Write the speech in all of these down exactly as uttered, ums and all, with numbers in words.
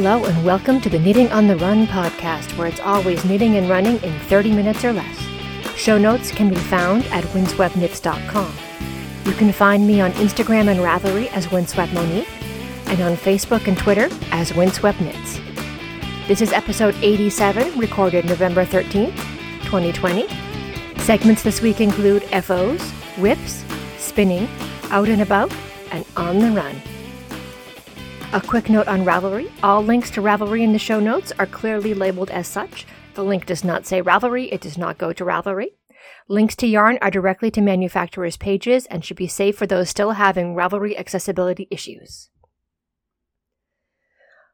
Hello and welcome to the Knitting on the Run podcast, where it's always knitting and running in thirty minutes or less. Show notes can be found at windswept knits dot com. You can find me on Instagram and Ravelry as windsweptmonique, and on Facebook and Twitter as windsweptknits. This is episode eighty-seven, recorded November thirteenth, twenty twenty. Segments this week include F Os, whips, spinning, out and about, and on the run. A quick note on Ravelry. All links to Ravelry in the show notes are clearly labeled as such. The link does not say Ravelry. It does not go to Ravelry. Links to yarn are directly to manufacturers' pages and should be safe for those still having Ravelry accessibility issues.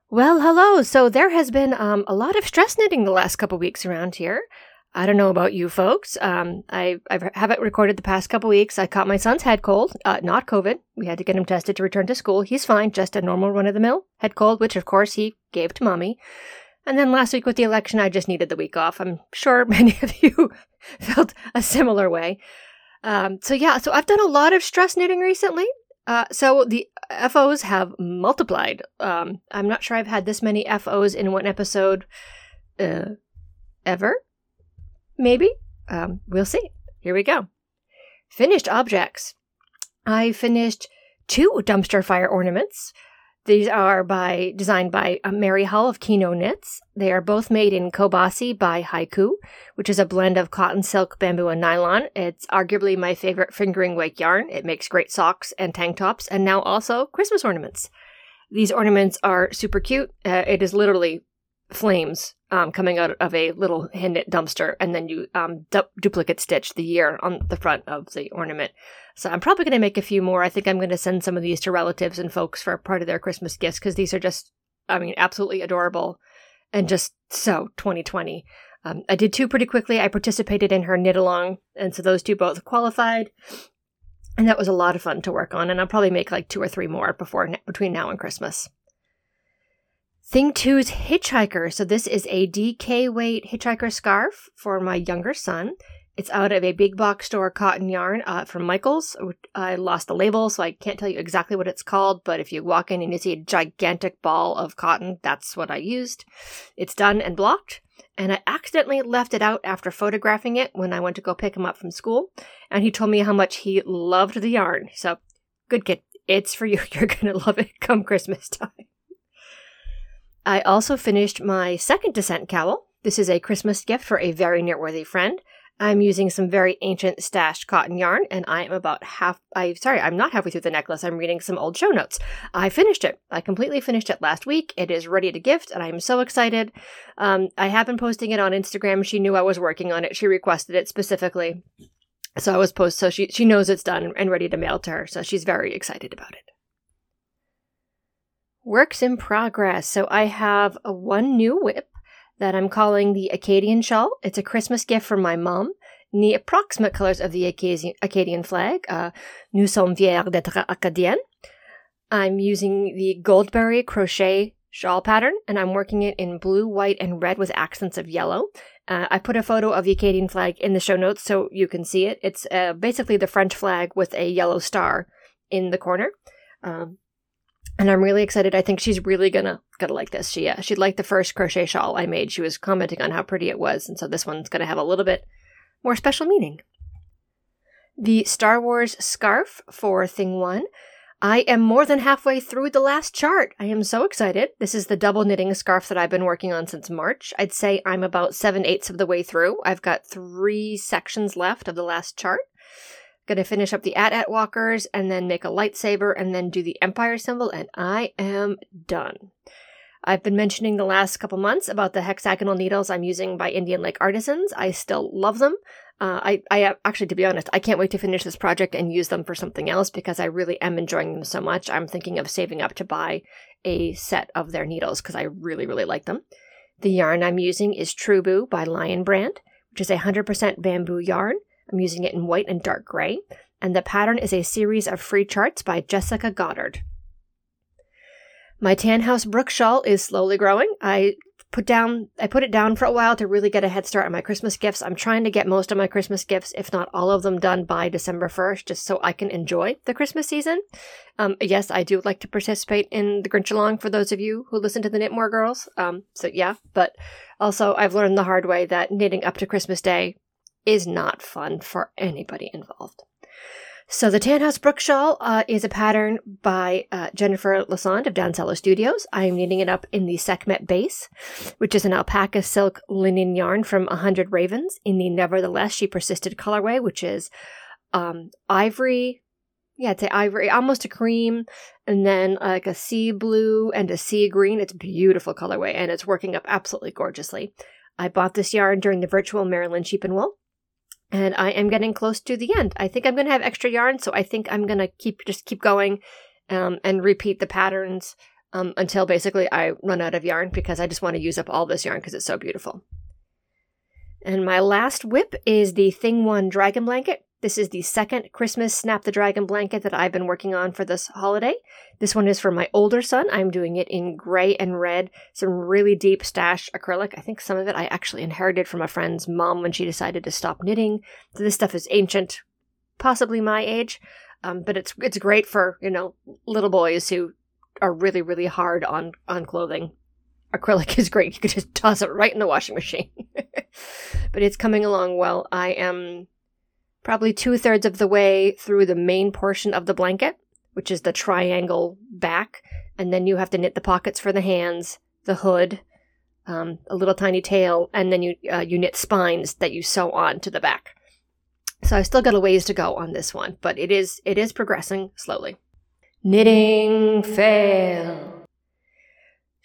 Well, hello. So there has been um, a lot of stress knitting the last couple weeks around here. I don't know about you folks. Um, I I've, haven't recorded the past couple weeks. I caught my son's head cold, uh, not COVID. We had to get him tested to return to school. He's fine, just a normal run-of-the-mill head cold, which of course he gave to mommy. And then last week with the election, I just needed the week off. I'm sure many of you felt a similar way. Um, so yeah, so I've done a lot of stress knitting recently. Uh, so the F Os have multiplied. Um, I'm not sure I've had this many F Os in one episode uh, ever. Maybe. Um, we'll see. Here we go. Finished objects. I finished two dumpster fire ornaments. These are by designed by Mary Hull of Kino Knits. They are both made in Kobasi by Haiku, which is a blend of cotton, silk, bamboo, and nylon. It's arguably my favorite fingering weight yarn. It makes great socks and tank tops, and now also Christmas ornaments. These ornaments are super cute. Uh, it is literally flames um, coming out of a little hand knit dumpster, and then you um, du- duplicate stitch the year on the front of the ornament. So I'm probably going to make a few more. I think I'm going to send some of these to relatives and folks for part of their Christmas gifts, because these are just, I mean, absolutely adorable and just so twenty twenty. Um, I did two pretty quickly. I participated in her knit along, and so those two both qualified, and that was a lot of fun to work on. And I'll probably make like two or three more before between now and Christmas. Thing two is Hitchhiker. So this is a D K weight Hitchhiker scarf for my younger son. It's out of a big box store cotton yarn uh, from Michaels. I lost the label, so I can't tell you exactly what it's called, but if you walk in and you see a gigantic ball of cotton, that's what I used. It's done and blocked, and I accidentally left it out after photographing it when I went to go pick him up from school, and he told me how much he loved the yarn. So, good kid. It's for you. You're going to love it come Christmas time. I also finished my second Descent cowl. This is a Christmas gift for a very knitworthy friend. I'm using some very ancient stashed cotton yarn, and I am about half... I sorry, I'm not halfway through the necklace. I'm reading some old show notes. I finished it. I completely finished it last week. It is ready to gift, and I am so excited. Um, I have been posting it on Instagram. She knew I was working on it. She requested it specifically. So I was post. So she, she knows it's done and ready to mail to her, so she's very excited about it. Works in progress. So I have a one new whip that I'm calling the Acadian shawl. It's a Christmas gift from my mom in the approximate colors of the Acadian flag. Uh, Nous sommes fiers d'être Acadiennes. I'm using the Goldberry crochet shawl pattern, and I'm working it in blue, white, and red with accents of yellow. Uh, I put a photo of the Acadian flag in the show notes so you can see it. It's uh, basically the French flag with a yellow star in the corner. Um, And I'm really excited. I think she's really gonna gonna like this. She uh, she liked the first crochet shawl I made. She was commenting on how pretty it was, and so this one's gonna have a little bit more special meaning. The Star Wars scarf for thing one. I am more than halfway through the last chart. I am so excited. This is the double knitting scarf that I've been working on since March. I'd say I'm about seven-eighths of the way through. I've got three sections left of the last chart. Going to finish up the AT-AT walkers and then make a lightsaber and then do the Empire symbol, and I am done. I've been mentioning the last couple months about the hexagonal needles I'm using by Indian Lake Artisans. I still love them. Uh, I, I actually, to be honest, I can't wait to finish this project and use them for something else because I really am enjoying them so much. I'm thinking of saving up to buy a set of their needles because I really, really like them. The yarn I'm using is Trueboo by Lion Brand, which is a one hundred percent bamboo yarn. I'm using it in white and dark gray, and the pattern is a series of free charts by Jessica Goddard. My Tan House Brook shawl is slowly growing. I put down, I put it down for a while to really get a head start on my Christmas gifts. I'm trying to get most of my Christmas gifts, if not all of them, done by December first, just so I can enjoy the Christmas season. Um, yes, I do like to participate in the Grinch Along for those of you who listen to the Knitmore Girls. Um, so yeah, but also I've learned the hard way that knitting up to Christmas Day is not fun for anybody involved. So the Tan House Brook shawl uh, is a pattern by uh, Jennifer Lassonde of Downseller Studios. I am knitting it up in the Sekhmet base, which is an alpaca silk linen yarn from one hundred Ravens in the Nevertheless She Persisted colorway, which is um, ivory, yeah, it's a ivory, almost a cream, and then uh, like a sea blue and a sea green. It's a beautiful colorway, and it's working up absolutely gorgeously. I bought this yarn during the virtual Maryland Sheep and Wool. And I am getting close to the end. I think I'm going to have extra yarn, so I think I'm going to keep just keep going um, and repeat the patterns um, until basically I run out of yarn, because I just want to use up all this yarn because it's so beautiful. And my last whip is the Thing One Dragon Blanket. This is the second Christmas Snap the Dragon Blanket that I've been working on for this holiday. This one is for my older son. I'm doing it in gray and red, some really deep stash acrylic. I think some of it I actually inherited from a friend's mom when she decided to stop knitting. So this stuff is ancient, possibly my age, um, but it's it's great for, you know, little boys who are really, really hard on, on clothing. Acrylic is great. You could just toss it right in the washing machine. But it's coming along well. I am probably two-thirds of the way through the main portion of the blanket, which is the triangle back, and then you have to knit the pockets for the hands, the hood, um, a little tiny tail, and then you uh, you knit spines that you sew on to the back. So I've still got a ways to go on this one, but it is it is progressing slowly. Knitting fail.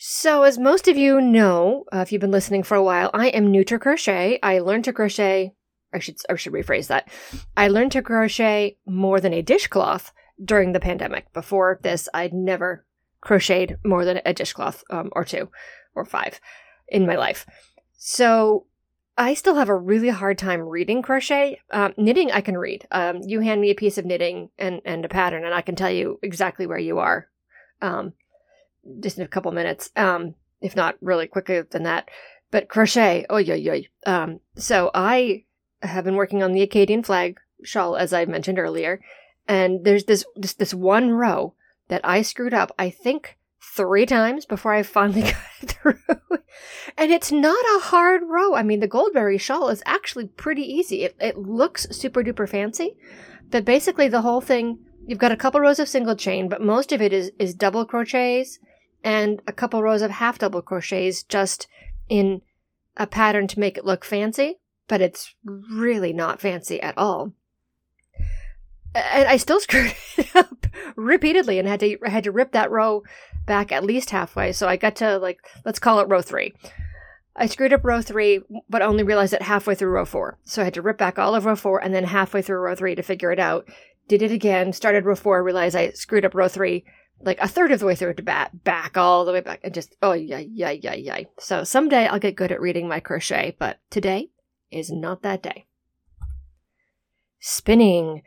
So as most of you know, uh, if you've been listening for a while, I am new to crochet. I learned to crochet, I should I should rephrase that. I learned to crochet more than a dishcloth during the pandemic. Before this, I'd never crocheted more than a dishcloth um, or two or five in my life. So I still have a really hard time reading crochet. Um, knitting, I can read. Um, you hand me a piece of knitting and, and a pattern, and I can tell you exactly where you are. Um, just in a couple minutes, um, if not really quicker than that. But crochet, oh, yeah, yeah. Um, so I have been working on the Acadian flag shawl, as I mentioned earlier, and there's this, this this one row that I screwed up, I think, three times before I finally got it through. And it's not a hard row. I mean, the Goldberry shawl is actually pretty easy. It, it looks super-duper fancy, but basically the whole thing, you've got a couple rows of single chain, but most of it is, is double crochets and a couple rows of half-double crochets just in a pattern to make it look fancy. But it's really not fancy at all. And I still screwed it up repeatedly and had to had to rip that row back at least halfway. So I got to, like, let's call it row three. I screwed up row three, but only realized it halfway through row four. So I had to rip back all of row four and then halfway through row three to figure it out. Did it again, started row four, realized I screwed up row three, like a third of the way through to bat, back all the way back. And just, oh, yeah, yeah, yeah, yeah. So someday I'll get good at reading my crochet, but today is not that day. Spinning.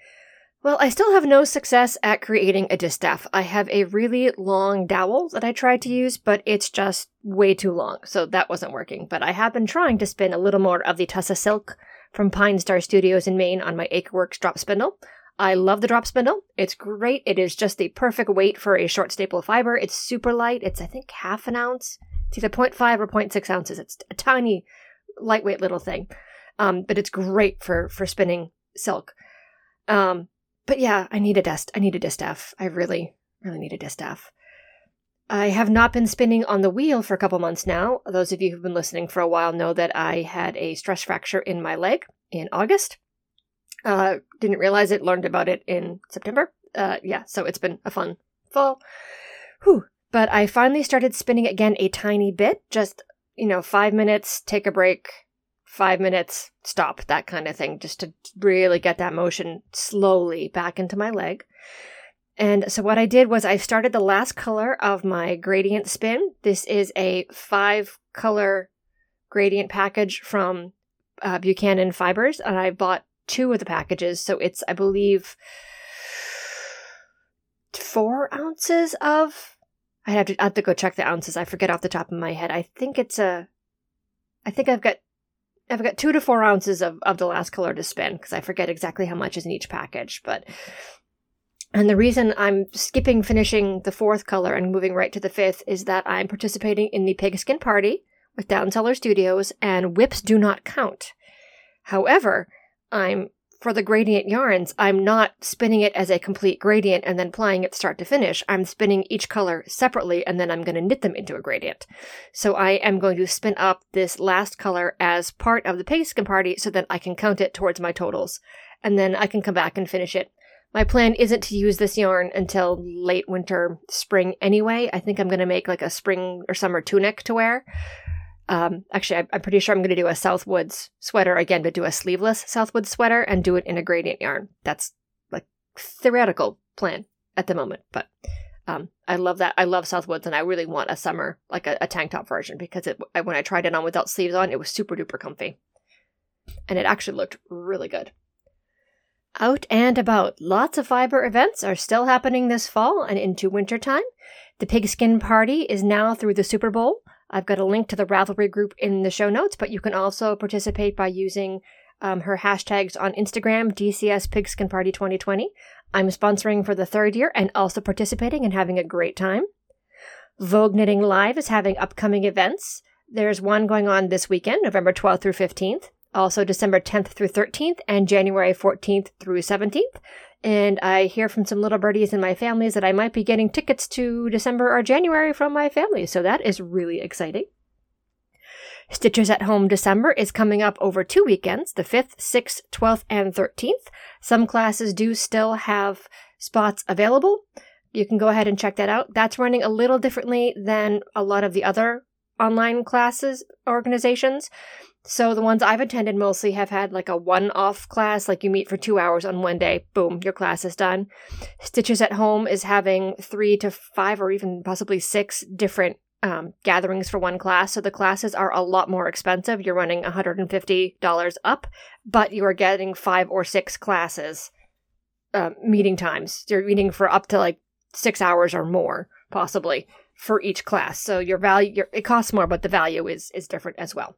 Well, I still have no success at creating a distaff. I have a really long dowel that I tried to use, but it's just way too long, so that wasn't working. But I have been trying to spin a little more of the Tussah Silk from Pine Star Studios in Maine on my Acreworks drop spindle. I love the drop spindle. It's great. It is just the perfect weight for a short staple fiber. It's super light. It's, I think, half an ounce. It's either zero point five or zero point six ounces. It's a tiny, lightweight little thing. Um, but it's great for, for spinning silk. Um, but yeah, I need a dest. I need a distaff. I really, really need a distaff. I have not been spinning on the wheel for a couple months now. Those of you who've been listening for a while know that I had a stress fracture in my leg in August. Uh, didn't realize it. Learned about it in September. Uh, yeah, so it's been a fun fall. Whew. But I finally started spinning again a tiny bit. Just, you know, five minutes, take a break. Five minutes, stop, that kind of thing, just to really get that motion slowly back into my leg. And so what I did was I started the last color of my gradient spin. This is a five-color gradient package from uh, Buchanan Fibers, and I bought two of the packages. So it's, I believe, four ounces of... I'd have to, I'd have to go check the ounces. I forget off the top of my head. I think it's a I think I've got I've got two to four ounces of, of the last color to spin, because I forget exactly how much is in each package. But and the reason I'm skipping finishing the fourth color and moving right to the fifth is that I'm participating in the Pigskin Party with Downseller Studios, and whips do not count. However, I'm for the gradient yarns, I'm not spinning it as a complete gradient and then plying it start to finish. I'm spinning each color separately, and then I'm going to knit them into a gradient. So I am going to spin up this last color as part of the Pigskin Party so that I can count it towards my totals, and then I can come back and finish it. My plan isn't to use this yarn until late winter, spring anyway. I think I'm going to make like a spring or summer tunic to wear. Um, actually, I'm pretty sure I'm going to do a Southwoods sweater again, but do a sleeveless Southwoods sweater and do it in a gradient yarn. That's like theoretical plan at the moment, but um, I love that. I love Southwoods, and I really want a summer, like a, a tank top version, because it, I, when I tried it on without sleeves on, it was super duper comfy, and it actually looked really good. Out and about. Lots of fiber events are still happening this fall and into wintertime. The Pigskin Party is now through the Super Bowl. I've got a link to the Ravelry group in the show notes, but you can also participate by using um, her hashtags on Instagram, D C S Pigskin Party twenty twenty. I'm sponsoring for the third year and also participating and having a great time. Vogue Knitting Live is having upcoming events. There's one going on this weekend, November twelfth through fifteenth. Also December tenth through thirteenth, and January fourteenth through seventeenth. And I hear from some little birdies in my families that I might be getting tickets to December or January from my family, so that is really exciting. Stitchers at Home December is coming up over two weekends, the fifth, sixth, twelfth, and thirteenth. Some classes do still have spots available. You can go ahead and check that out. That's running a little differently than a lot of the other online classes organizations. So the ones I've attended mostly have had like a one-off class, like you meet for two hours on one day, boom, your class is done. Stitches at Home is having three to five or even possibly six different um, gatherings for one class. So the classes are a lot more expensive. You're running one hundred fifty dollars up, but you are getting five or six classes uh, meeting times. You're meeting for up to like six hours or more, possibly, for each class. So your value, your, it costs more, but the value is is different as well.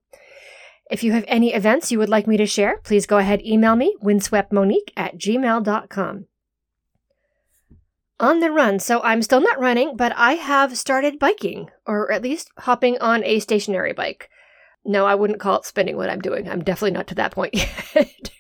If you have any events you would like me to share, please go ahead and email me, windsweptmonique at gmail dot com. On the run. So I'm still not running, but I have started biking, or at least hopping on a stationary bike. No, I wouldn't call it spinning what I'm doing. I'm definitely not to that point yet.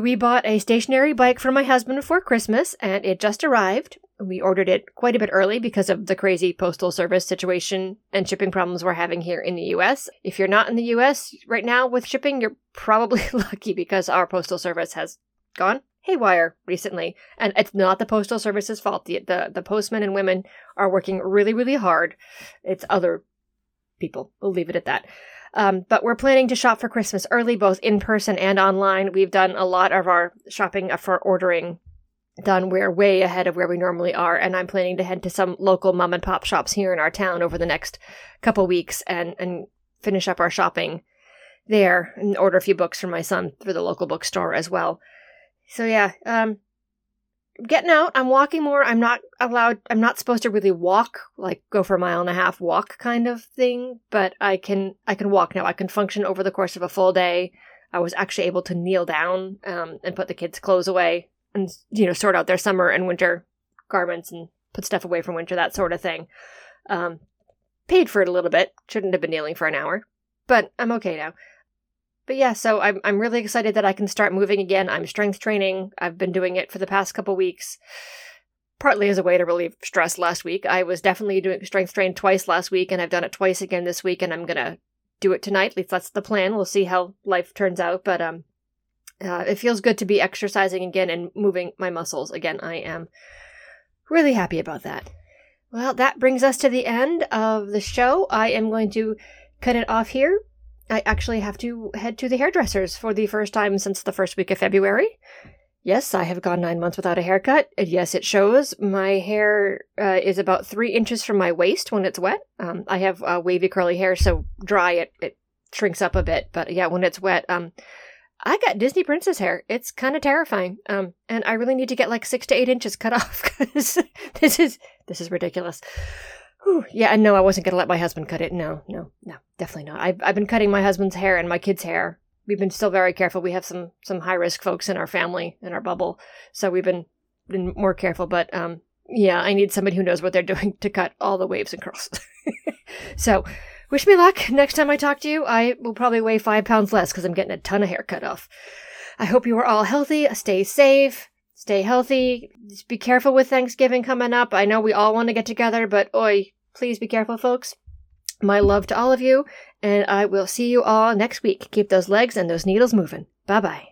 We bought a stationary bike for my husband for Christmas, and it just arrived. We ordered it quite a bit early because of the crazy postal service situation and shipping problems we're having here in the U S. If you're not in the U S right now with shipping, you're probably lucky, because our postal service has gone haywire recently. And it's not the postal service's fault. The, the, the postmen and women are working really, really hard. It's other people. We'll leave it at that. Um, but we're planning to shop for Christmas early, both in person and online. We've done a lot of our shopping for ordering done. We're way ahead of where we normally are, and I'm planning to head to some local mom and pop shops here in our town over the next couple weeks and, and finish up our shopping there and order a few books for my son through the local bookstore as well. So yeah, um, getting out, I'm walking more. I'm not allowed, I'm not supposed to really walk, like go for a mile and a half walk kind of thing, but I can, I can walk now. I can function over the course of a full day. I was actually able to kneel down um, and put the kids' clothes away, and, you know, sort out their summer and winter garments and put stuff away from winter, that sort of thing. Um, paid for it a little bit. Shouldn't have been kneeling for an hour, but I'm okay now. But yeah, so I'm I'm really excited that I can start moving again. I'm strength training. I've been doing it for the past couple weeks, partly as a way to relieve stress last week. I was definitely doing strength train twice last week, and I've done it twice again this week, and I'm going to do it tonight. At least that's the plan. We'll see how life turns out, but um. Uh, it feels good to be exercising again and moving my muscles again. I am really happy about that. Well, that brings us to the end of the show. I am going to cut it off here. I actually have to head to the hairdressers for the first time since the first week of February. Yes, I have gone nine months without a haircut. And yes, it shows. My hair uh, is about three inches from my waist when it's wet. Um, I have uh, wavy curly hair, so dry it, it shrinks up a bit. But yeah, when it's wet... Um, I got Disney princess hair. It's kind of terrifying. Um, and I really need to get like six to eight inches cut off, because this is, this is ridiculous. Whew, yeah, no, I wasn't going to let my husband cut it. No, no, no, definitely not. I've, I've been cutting my husband's hair and my kids' hair. We've been still very careful. We have some some high-risk folks in our family, in our bubble, so we've been, been more careful. But, um, yeah, I need somebody who knows what they're doing to cut all the waves and curls. So, wish me luck. Next time I talk to you, I will probably weigh five pounds less because I'm getting a ton of hair cut off. I hope you are all healthy. Stay safe. Stay healthy. Just be careful with Thanksgiving coming up. I know we all want to get together, but, oi, please be careful, folks. My love to all of you, and I will see you all next week. Keep those legs and those needles moving. Bye-bye.